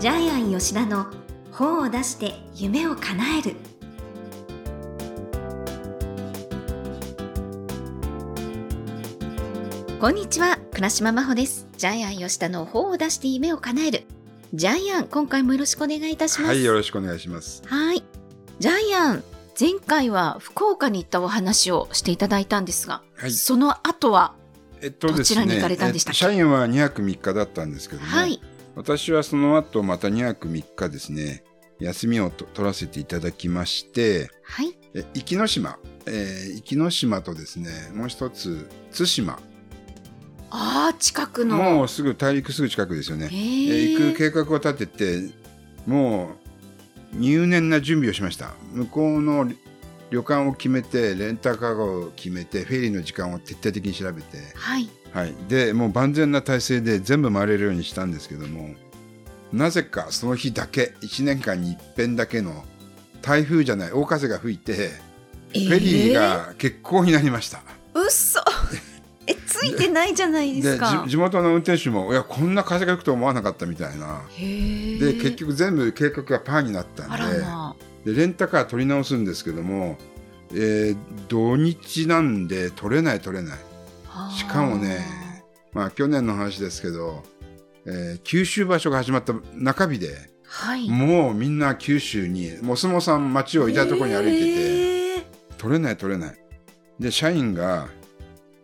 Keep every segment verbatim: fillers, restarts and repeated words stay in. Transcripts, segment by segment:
ジャイアン吉田の本を出して夢を叶える。こんにちは、倉嶋真帆です。ジャイアン吉田の本を出して夢を叶える。ジャイアン、今回もよろしくお願いいたします。はい、よろしくお願いします。はい、ジャイアン、前回は福岡に行ったお話をしていただいたんですが、はい、その後はどちらに行かれたんでしたっけ？えっとですね、社員はにはくみっかだったんですけども、はい、私はその後またにはくみっかですね、休みをと取らせていただきまして、はい、え壱岐島、えー、壱岐島とですね、もう一つ対馬、あー近くのもうすぐ大陸すぐ近くですよね、えー、行く計画を立てて、もう入念な準備をしました。向こうの旅館を決めて、レンタカーを決めて、フェリーの時間を徹底的に調べて、はいはい、でもう万全な体制で全部回れるようにしたんですけども、なぜかその日だけいちねんかんに一遍だけの台風じゃない大風が吹いて、えー、フェリーが欠航になりました。うっそえついてないじゃないですか。でで地元の運転手も、いやこんな風が吹くと思わなかったみたいな。へで結局全部計画がパーになったんで、あらまあ、でレンタカー取り直すんですけども、えー、土日なんで取れない取れない。しかもね、まあ、去年の話ですけど、えー、九州場所が始まった中日で、はい、もうみんな九州にもそもさん街をいたところに歩いてて、取れない取れないで、社員が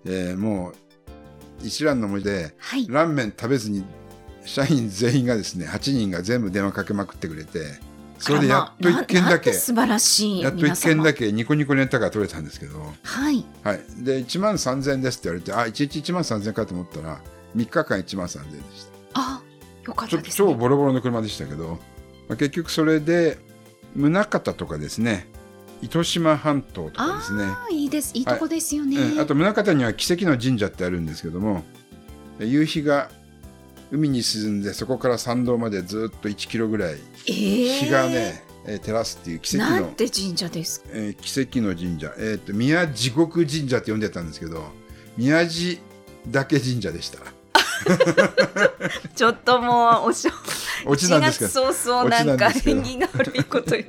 えー、もう一覧の文字で、はい、ラーメン食べずに、社員全員がですね、はちにんが全部電話かけまくってくれて、それでやっといっけんだけ、まあ、素晴らしい、やっといっけんだけニコニコレンタカー取れたんですけど、はいはい、でいちまんさんぜんえんですって言われて、あいちにちいちまんさんぜんえんかと思ったら、みっかかんいちまんさんぜんえんでした。あ、よかったですね。超ボロボロの車でしたけど、まあ、結局それで宗像とかですね、糸島半島とかですね、あいいです、いいとこですよね、はい、うん、あと宗像には奇跡の神社ってあるんですけども、夕日が海に沈んで、そこから参道までずっといちキロぐらい、えー、日がね照らすっていう奇跡のなんて神社ですか、えー、奇跡の神社、えー、と宮地獄神社って呼んでたんですけど、宮地だけ神社でした。ちょっともうおしょ落ちなんですけど、そうそう、なんか縁起が悪いこと言う。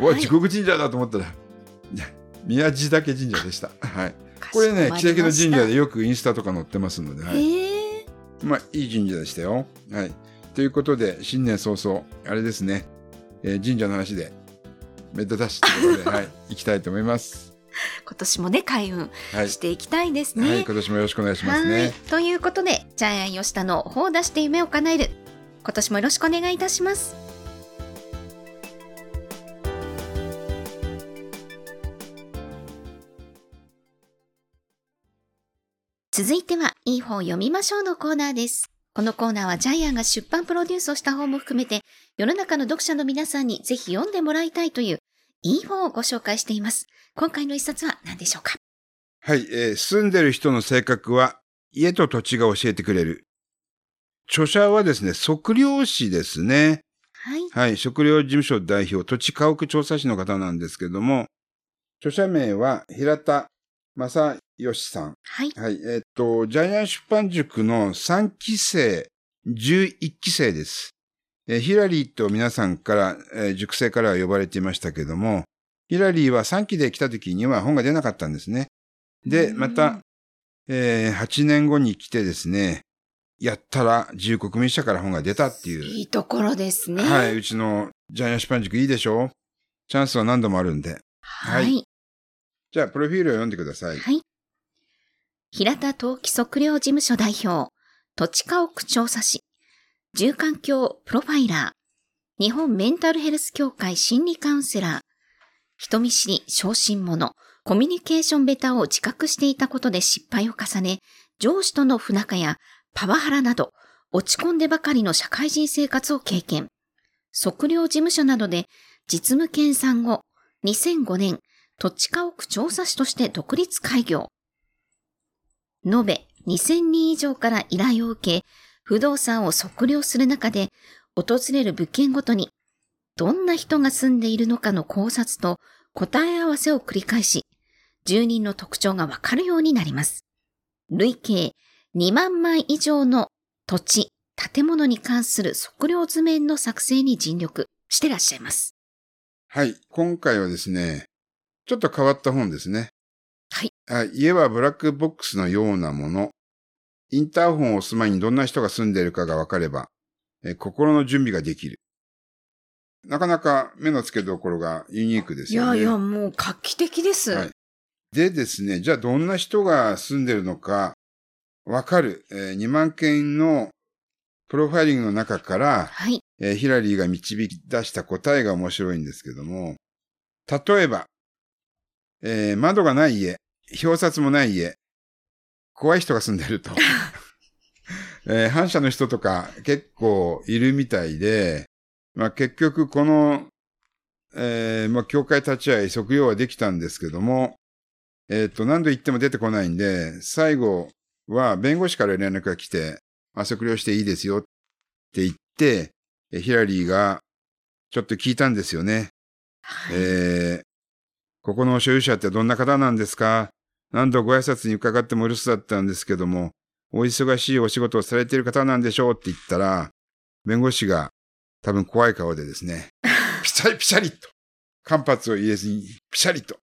おい、地獄神社だと思ったら、宮地だけ神社でした。はい。これね、奇跡の神社でよくインスタとか載ってますので、はい。えー、まあいい神社でしたよ。はい。ということで、新年早々あれですね、えー、神社の話でめでたしということで、はい、行きたいと思います。今年もね、開運していきたいですね、はいはい、今年もよろしくお願いしますね。はい、ということで、ジャイアン吉田の本を出して夢を叶える、今年もよろしくお願いいたします。続いては、いい本を読みましょうのコーナーです。このコーナーは、ジャイアンが出版プロデュースをした本も含めて、世の中の読者の皆さんにぜひ読んでもらいたいといういい本をご紹介しています。今回の一冊は何でしょうか？はい、えー、住んでる人の性格は家と土地が教えてくれる。著者はですね、測量士ですね。はい。はい、測量事務所代表、土地家屋調査士の方なんですけども、著者名は平田正義さん。はい。はい、えー、っと、ジャイアン出版塾のさんきせい、じゅういっきせいです。えー、ヒラリーと皆さんから、えー、塾生からは呼ばれていましたけども、ヒラリーはさんきで来た時には本が出なかったんですね。で、また、えー、はちねんごに来てですね、やったら自由国民社から本が出たっていう。いいところですね。はい、うちのジャイアン出版塾いいでしょう。チャンスは何度もあるんで。はい。はい、じゃあ、プロフィールを読んでください。はい。平田陶器測量事務所代表、土地家屋調査士、住環境プロファイラー、日本メンタルヘルス協会心理カウンセラー、人見知り、小心者、コミュニケーションベタを自覚していたことで失敗を重ね、上司との不仲やパワハラなど、落ち込んでばかりの社会人生活を経験。測量事務所などで実務研鑽後、にせんごねん、土地家屋調査士として独立開業。延べにせんにん以上から依頼を受け、不動産を測量する中で、訪れる物件ごとに、どんな人が住んでいるのかの考察と答え合わせを繰り返し、住人の特徴がわかるようになります。累計にまんまい以上の土地、建物に関する測量図面の作成に尽力してらっしゃいます。はい。今回はですね、ちょっと変わった本ですね。はい。あ、家はブラックボックスのようなもの。インターホンを押す前にどんな人が住んでいるかがわかれば、え、心の準備ができる。なかなか目の付けどころがユニークですよね。いやいや、もう画期的です。はい。でですね、じゃあどんな人が住んでるのかわかる、えー、にまんけんのプロファイリングの中から、はい、えー、ヒラリーが導き出した答えが面白いんですけども、例えば、えー、窓がない家、表札もない家、怖い人が住んでると。えー、反社の人とか結構いるみたいで、まあ結局この、えー、まあ教会立ち会い測量はできたんですけども、えっと、何度言っても出てこないんで、最後は弁護士から連絡が来て、測量していいですよって言って、えヒラリーがちょっと聞いたんですよね。はい、えー、ここの所有者ってどんな方なんですか？何度ご挨拶に伺っても留守だったんですけども、お忙しいお仕事をされている方なんでしょうって言ったら、弁護士が多分怖い顔でですね、ピシャリピシャリと、間髪を入れずにピシャリと、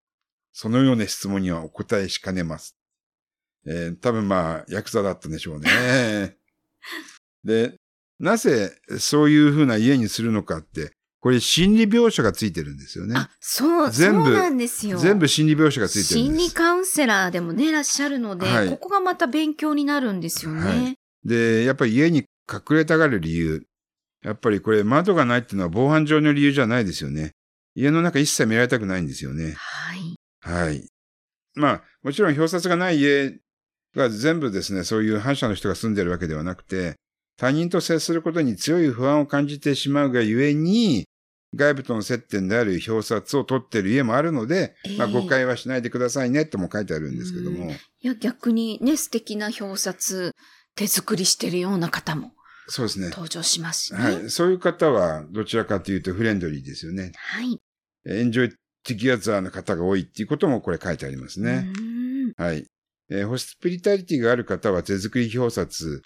そのような質問にはお答えしかねます。えー、多分まあ、ヤクザだったんでしょうね。で、なぜそういうふうな家にするのかって、これ心理描写がついてるんですよね。あ、そう、そうなんですよ。全部心理描写がついてるんです。心理カウンセラーでもね、いらっしゃるので、はい、ここがまた勉強になるんですよね。はい、で、やっぱり家に隠れたがる理由。やっぱりこれ窓がないっていうのは防犯上の理由じゃないですよね。家の中一切見られたくないんですよね。はい。はい。まあ、もちろん表札がない家が全部ですね、そういう反社の人が住んでるわけではなくて、他人と接することに強い不安を感じてしまうがゆえに、外部との接点である表札を取ってる家もあるので、えー、まあ誤解はしないでくださいねとも書いてあるんですけども。いや、逆にね、素敵な表札、手作りしてるような方も。そうですね。登場しますしね。はい。そういう方は、どちらかというとフレンドリーですよね。はい。エンジョイティギアザーの方が多いっていうこともこれ書いてありますね。はい。えー、ホスピリタリティがある方は手作り表札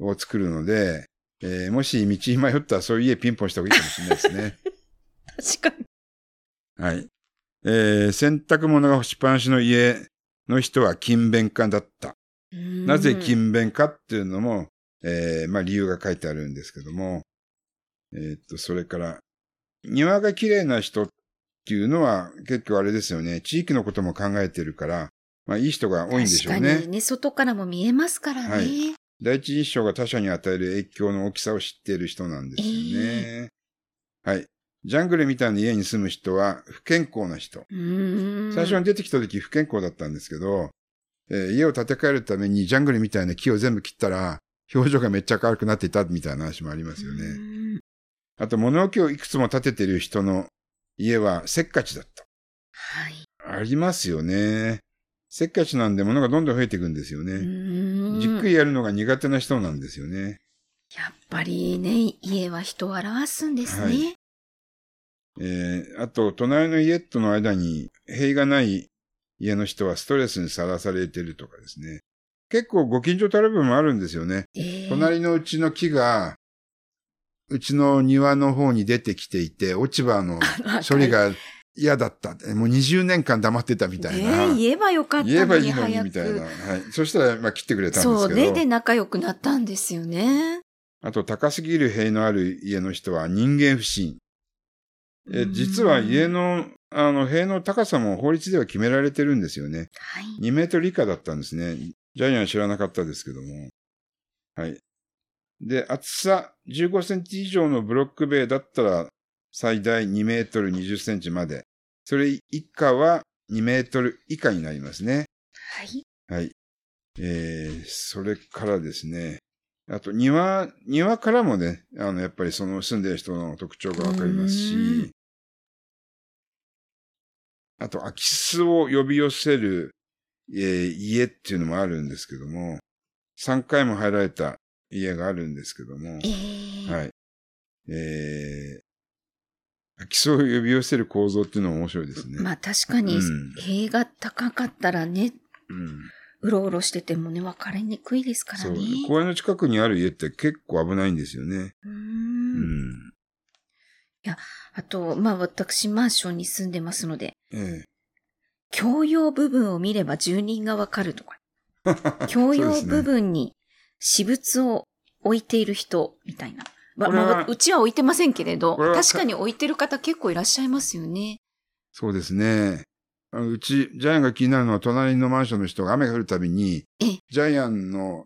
を作るので、えー、もし道に迷ったらそういう家ピンポンした方がいいかもしれないですね。確かに。はい。えー、洗濯物が干しっぱなしの家の人は勤勉家だった。なぜ勤勉家っていうのも、えー、まあ理由が書いてあるんですけども、えー、っと、それから、庭が綺麗な人っていうのは結構あれですよね、地域のことも考えてるから、まあいい人が多いんでしょうね。確かにね、外からも見えますからね。はい、第一印象が他者に与える影響の大きさを知っている人なんですよね。えー、はい。ジャングルみたいな家に住む人は不健康な人。うーん、最初に出てきた時不健康だったんですけど、えー、家を建て替えるためにジャングルみたいな木を全部切ったら、表情がめっちゃ明るくなっていたみたいな話もありますよね。あと、物置をいくつも建てている人の家はせっかちだった。はい。ありますよね。せっかちなんで物がどんどん増えていくんですよね。うーん、じっくりやるのが苦手な人なんですよね。やっぱりね、家は人を表すんですね。はい、えー、あと、隣の家との間に塀がない家の人はストレスにさらされているとかですね。結構ご近所トラブルもあるんですよね。えー、隣のうちの木が、うちの庭の方に出てきていて、落ち葉の処理が嫌だった。もうにじゅうねんかん黙ってたみたいな。えー、言えばよかったのに早く。言えばいいのにみたいな。はい。そしたら、まあ切ってくれたんですけど。そうね。で、仲良くなったんですよね。あと、高すぎる塀のある家の人は人間不信。え、実は家の、あの、塀の高さも法律では決められてるんですよね。はい。にメートル以下だったんですね。ジャイアンは知らなかったですけども。はい。で、厚さじゅうごセンチ以上のブロック塀だったら最大にメートルにじゅっセンチまで。それ以下はにメートル以下になりますね。はい。はい。えー、それからですね。あと庭、庭からもね、あの、やっぱりその住んでる人の特徴がわかりますし。あと、空き巣を呼び寄せるえー、家っていうのもあるんですけども、さんかいも入られた家があるんですけども、えー、はい。えー、空き巣を呼び寄せる構造っていうのも面白いですね。まあ確かに、塀が高かったらね、うん、うろうろしててもね、分かりにくいですからね。そう、公園の近くにある家って結構危ないんですよね。うーん。うん、いや、あと、まあ私マンションに住んでますので、ええ、共用部分を見れば住人がわかるとか、共用部分に私物を置いている人みたいな。ま、まあ、うちは置いてませんけれど、確かに置いてる方結構いらっしゃいますよね。そうですね。うち、ジャイアンが気になるのは隣のマンションの人が雨が降るたびに、ジャイアンの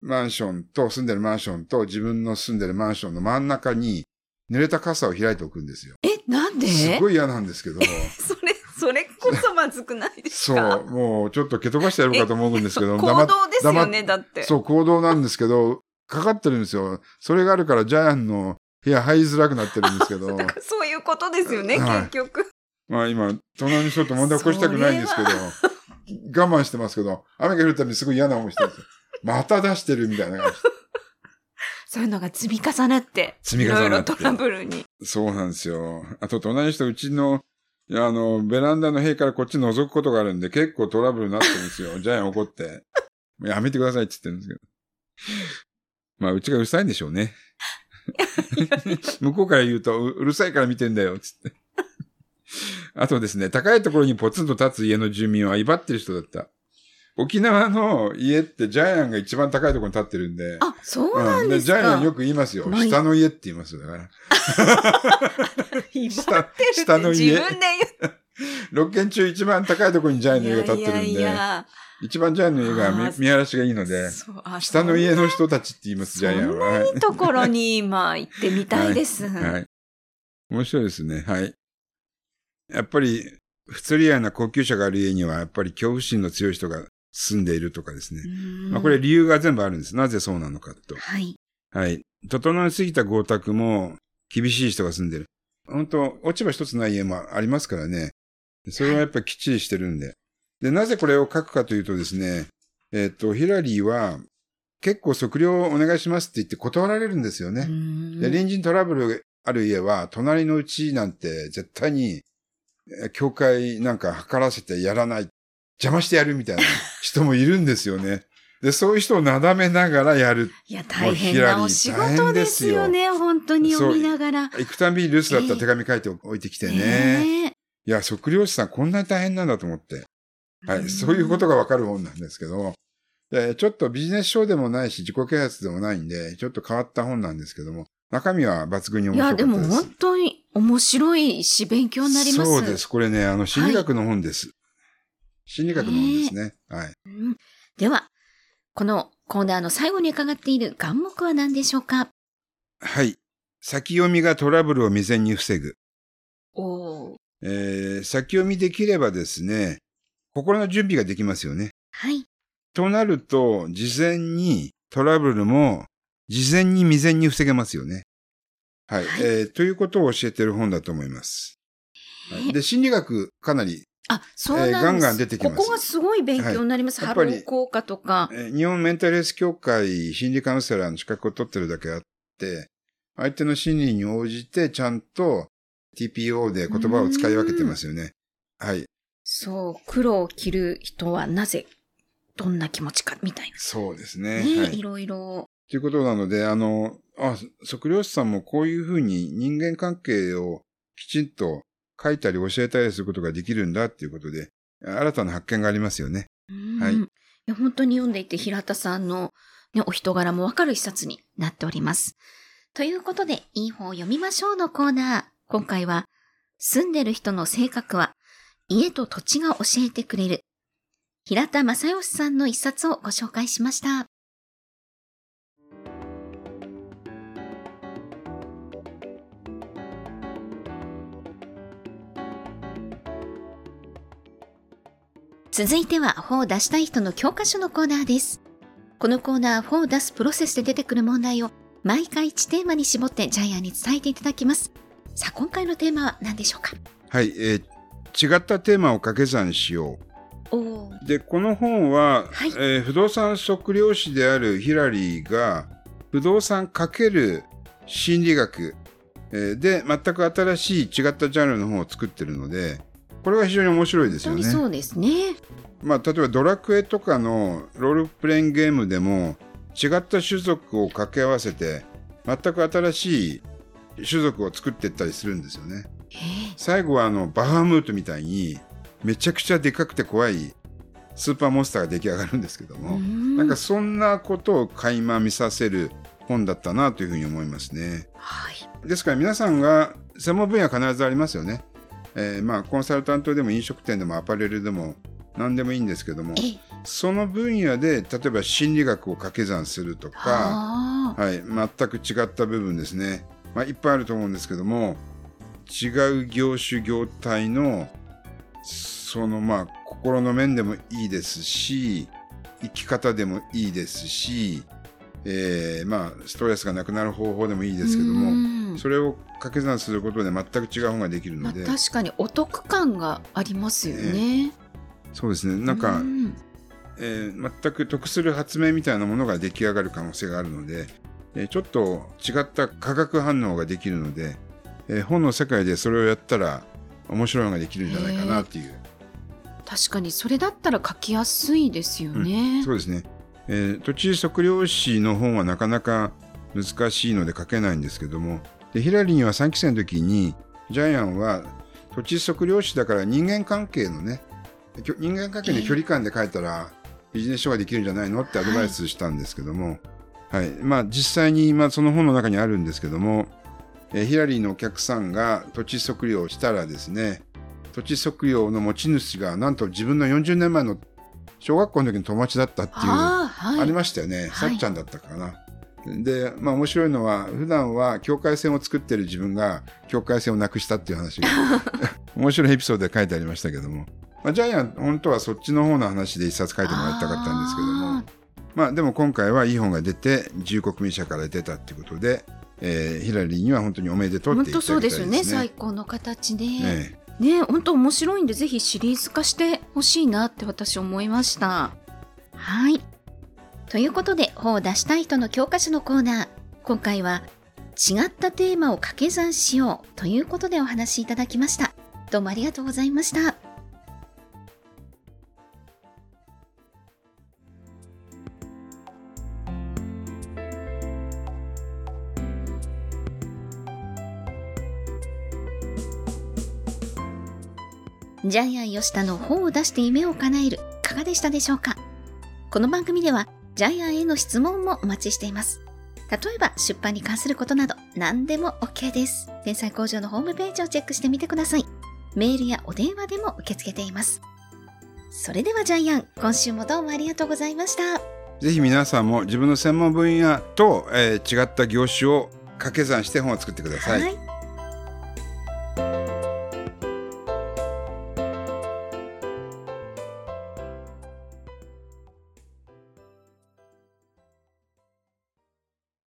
マンションと住んでるマンションと自分の住んでるマンションの真ん中に濡れた傘を開いておくんですよ。え、なんで？すごい嫌なんですけど。それ、それこそまずくないですか？そう、もうちょっと蹴飛ばしてやろうかと思うんですけど。行動ですよね、だって。そう、行動なんですけど、かかってるんですよ。それがあるからジャイアンの部屋入りづらくなってるんですけど。だからそういうことですよね、はい、結局。まあ今、隣の人と問題起こしたくないんですけど、我慢してますけど、雨が降るたびにすごい嫌な思いしてるんですよ。また出してるみたいな感じ。そういうのが積み重なって、積み重なっていろいろトラブルに。そうなんですよ。あと隣の人、うちの、あの、ベランダの塀からこっち覗くことがあるんで、結構トラブルになってるんですよ。ジャイアン怒って。やめてくださいって言ってるんですけど。まあ、うちがうるさいんでしょうね。向こうから言うと、うるさいから見てんだよ、つって。あとですね、高いところにポツンと立つ家の住民は威張ってる人だった。沖縄の家ってジャイアンが一番高いところに立ってるんで。あ、そうなんですか。うん、でジャイアンよく言いますよ。下の家って言いますよ。だから。威張ってるって下の家。自分で言う。ろっ軒中一番高いところにジャイアンの家が立ってるんで。いやいやいや一番ジャイアンの家が見晴らしがいいので、下の家の人たちって言います、ジャイアンは。そんないいところに、まあ、行ってみたいです。はい。はい、面白いですね。はい。やっぱり、不釣り合いな高級車がある家には、やっぱり恐怖心の強い人が住んでいるとかですね。まあ、これ理由が全部あるんです。なぜそうなのかと。はい。はい。整いすぎた豪宅も、厳しい人が住んでる。本当落ち葉一つない家もありますからね。それはやっぱりきっちりしてるんで。はい、で、なぜこれを書くかというとですね、えっと、ヒラリーは、結構測量をお願いしますって言って断られるんですよね。で、隣人トラブルある家は、隣のうちなんて絶対に、教会なんか計らせてやらない。邪魔してやるみたいな人もいるんですよね。で、そういう人をなだめながらやる。いや、大変なお仕事ですよね。本当に読みながら。行くたびに留守だった手紙書いておいてきてね。えー、いや、測量士さんこんなに大変なんだと思って。はい、そういうことがわかる本なんですけど、で、ちょっとビジネス書でもないし、自己啓発でもないんで、ちょっと変わった本なんですけども、中身は抜群に面白かったです。いや、でも本当に面白いし、勉強になります。そうです。これね、あの、心理学の本です。はい、心理学の本ですね。えー、はい、うん。では、このコーナーの最後に伺っている願目は何でしょうか？はい。先読みがトラブルを未然に防ぐ。おー。えー、先読みできればですね、心の準備ができますよね。はい。となると、事前にトラブルも事前に未然に防げますよね。はい。はい、えー、ということを教えている本だと思います。はい、で、心理学かなり、あ、そうなんです、えー、ガンガン出てきます。ここがすごい勉強になります。はい、ハロー効果とか、えー。日本メンタルヘルス協会心理カウンセラーの資格を取ってるだけあって、相手の心理に応じてちゃんと ティーピーオー で言葉を使い分けてますよね。はい。そう、黒を着る人はなぜ、どんな気持ちか、みたいな。そうですね。ね、はい、いろいろ。ということなので、あの、あ、測量士さんもこういうふうに人間関係をきちんと書いたり教えたりすることができるんだっていうことで、新たな発見がありますよね。はい。いや、本当に読んでいて、平田さんの、ね、お人柄もわかる一冊になっております。ということで、いい方を読みましょうのコーナー。今回は、住んでる人の性格は、家と土地が教えてくれる平田正義さんの一冊をご紹介しました。続いては本を出したい人の教科書のコーナーです。このコーナー、本を出すプロセスで出てくる問題を毎回いちテーマに絞ってジャイアンに伝えていただきます。さあ、今回のテーマは何でしょうか？はい、えー違ったテーマを掛け算しよう。で、この本は、はい、えー、不動産測量士であるヒラリーが不動産×心理学、えー、で全く新しい違ったジャンルの本を作ってるので、これは非常に面白いですよね。そうですね。まあ、例えばドラクエとかのロールプレイングゲームでも違った種族を掛け合わせて全く新しい種族を作っていったりするんですよね。最後はあのバハムートみたいにめちゃくちゃでかくて怖いスーパーモンスターが出来上がるんですけども、んなんかそんなことを垣間見させる本だったなというふうに思いますね、はい、ですから皆さんが専門分野は必ずありますよね、えー、まあコンサルタントでも飲食店でもアパレルでも何でもいいんですけども、その分野で例えば心理学を掛け算するとか、はい、全く違った部分ですね、まあ、いっぱいあると思うんですけども、違う業種業態のそのまあ心の面でもいいですし、生き方でもいいですし、えー、まあストレスがなくなる方法でもいいですけども、それを掛け算することで全く違う本ができるので、まあ、確かにお得感がありますよね、えーそうですね、なんか、うんえー、全く得する発明みたいなものが出来上がる可能性があるので、えー、ちょっと違った化学反応ができるので、えー、本の世界でそれをやったら面白いのができるんじゃないかなっていう、えー、確かにそれだったら書きやすいですよね、うん、そうですね、えー、土地測量士の本はなかなか難しいので書けないんですけども、でヒラリーはさんき生の時にジャイアンは土地測量士だから人間関係のね人間関係の距離感で書いたらビジネス書ができるんじゃないのってアドバイスしたんですけども、はいはい、まあ、実際に今その本の中にあるんですけども、えー、ヒラリーのお客さんが土地測量をしたらですね、土地測量の持ち主がなんと自分のよんじゅうねんまえの小学校の時の友達だったっていう あ,、はい、ありましたよね、さっちゃんだったかな、はい、で、まあ、面白いのは普段は境界線を作ってる自分が境界線をなくしたっていう話が面白いエピソードで書いてありましたけども、まあ、ジャイアン本当はそっちの方の話で一冊書いてもらいたかったんですけども、あ、まあ、でも今回はいい本が出て自由国民社から出たということで、えー、ヒラリーには本当におめでとうって言っていただきたいですね。本当そうですよね、最高の形で、ねね、本当面白いんでぜひシリーズ化してほしいなって私思いました。はい、ということで本を出したい人の教科書のコーナー、今回は違ったテーマを掛け算しようということでお話しいただきました。どうもありがとうございました。ジャイアン吉田の本を出して夢を叶える、いかがでしたでしょうか。この番組ではジャイアンへの質問もお待ちしています。例えば出版に関することなど何でも OK です。天才工場のホームページをチェックしてみてください。メールやお電話でも受け付けています。それではジャイアン、今週もどうもありがとうございました。ぜひ皆さんも自分の専門分野と、えー、違った業種を掛け算して本を作ってください、はい。